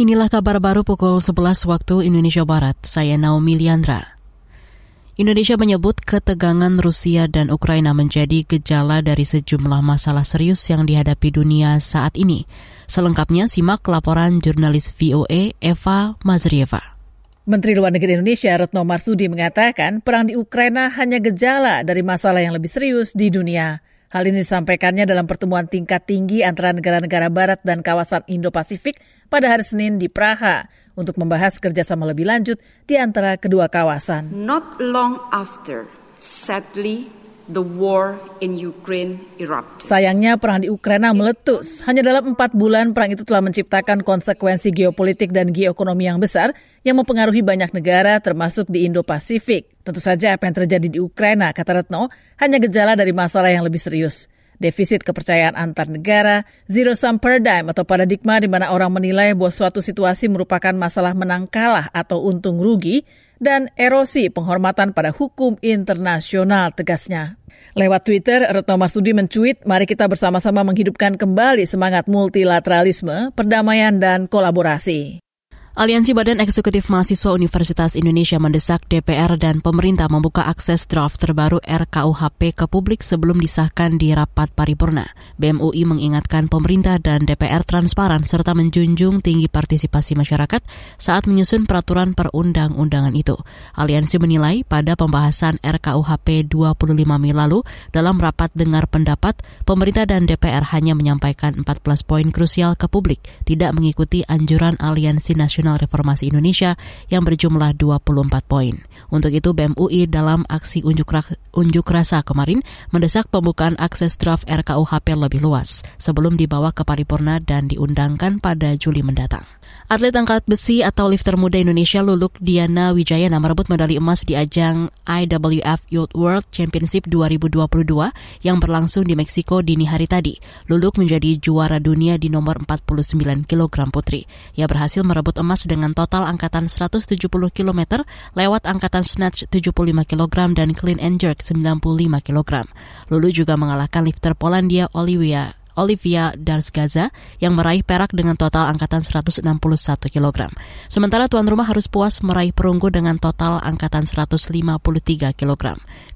Inilah kabar baru pukul 11 waktu Indonesia Barat. Saya Naomi Liandra. Indonesia menyebut ketegangan Rusia dan Ukraina menjadi gejala dari sejumlah masalah serius yang dihadapi dunia saat ini. Selengkapnya simak laporan jurnalis VOA Eva Mazrieva. Menteri Luar Negeri Indonesia Retno Marsudi mengatakan perang di Ukraina hanya gejala dari masalah yang lebih serius di dunia. Hal ini disampaikannya dalam pertemuan tingkat tinggi antara negara-negara Barat dan kawasan Indo-Pasifik pada hari Senin di Praha untuk membahas kerjasama lebih lanjut di antara kedua kawasan. Not long after, sadly, the war in Ukraine erupted. Sayangnya perang di Ukraina meletus. Hanya dalam 4 bulan perang itu telah menciptakan konsekuensi geopolitik dan geoekonomi yang besar yang mempengaruhi banyak negara termasuk di Indo-Pasifik. Tentu saja apa yang terjadi di Ukraina, kata Retno, hanya gejala dari masalah yang lebih serius. Defisit kepercayaan antar negara, zero-sum paradigm atau paradigma di mana orang menilai bahwa suatu situasi merupakan masalah menang kalah atau untung rugi, dan erosi penghormatan pada hukum internasional, tegasnya. Lewat Twitter, Retno Marsudi mencuit, mari kita bersama-sama menghidupkan kembali semangat multilateralisme, perdamaian, dan kolaborasi. Aliansi Badan Eksekutif Mahasiswa Universitas Indonesia mendesak DPR dan pemerintah membuka akses draft terbaru RKUHP ke publik sebelum disahkan di rapat paripurna. BEM UI mengingatkan pemerintah dan DPR transparan serta menjunjung tinggi partisipasi masyarakat saat menyusun peraturan perundang-undangan itu. Aliansi menilai pada pembahasan RKUHP 25 Mei lalu dalam rapat dengar pendapat, pemerintah dan DPR hanya menyampaikan 14 poin krusial ke publik, tidak mengikuti anjuran Aliansi Nasional Reformasi Indonesia yang berjumlah 24 poin. Untuk itu, BEM UI dalam aksi unjuk rasa kemarin mendesak pembukaan akses draft RKUHP lebih luas sebelum dibawa ke paripurna dan diundangkan pada Juli mendatang. Atlet angkat besi atau lifter muda Indonesia Luluk Diana Wijayana merebut medali emas di ajang IWF Youth World Championship 2022 yang berlangsung di Meksiko dini hari tadi. Luluk menjadi juara dunia di nomor 49 kg putri. Ia berhasil merebut emas dengan total angkatan 170 km, lewat angkatan snatch 75 kg dan clean and jerk 95 kg. Lulu juga mengalahkan lifter Polandia Olivia Darsgaza yang meraih perak dengan total angkatan 161 kg. Sementara tuan rumah harus puas meraih perunggu dengan total angkatan 153 kg.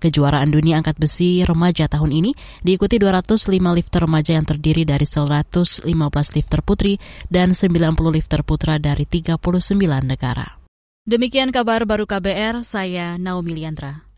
Kejuaraan dunia angkat besi remaja tahun ini diikuti 205 lifter remaja yang terdiri dari 115 lifter putri dan 90 lifter putra dari 39 negara. Demikian kabar baru KBR, saya Naomi Liandra.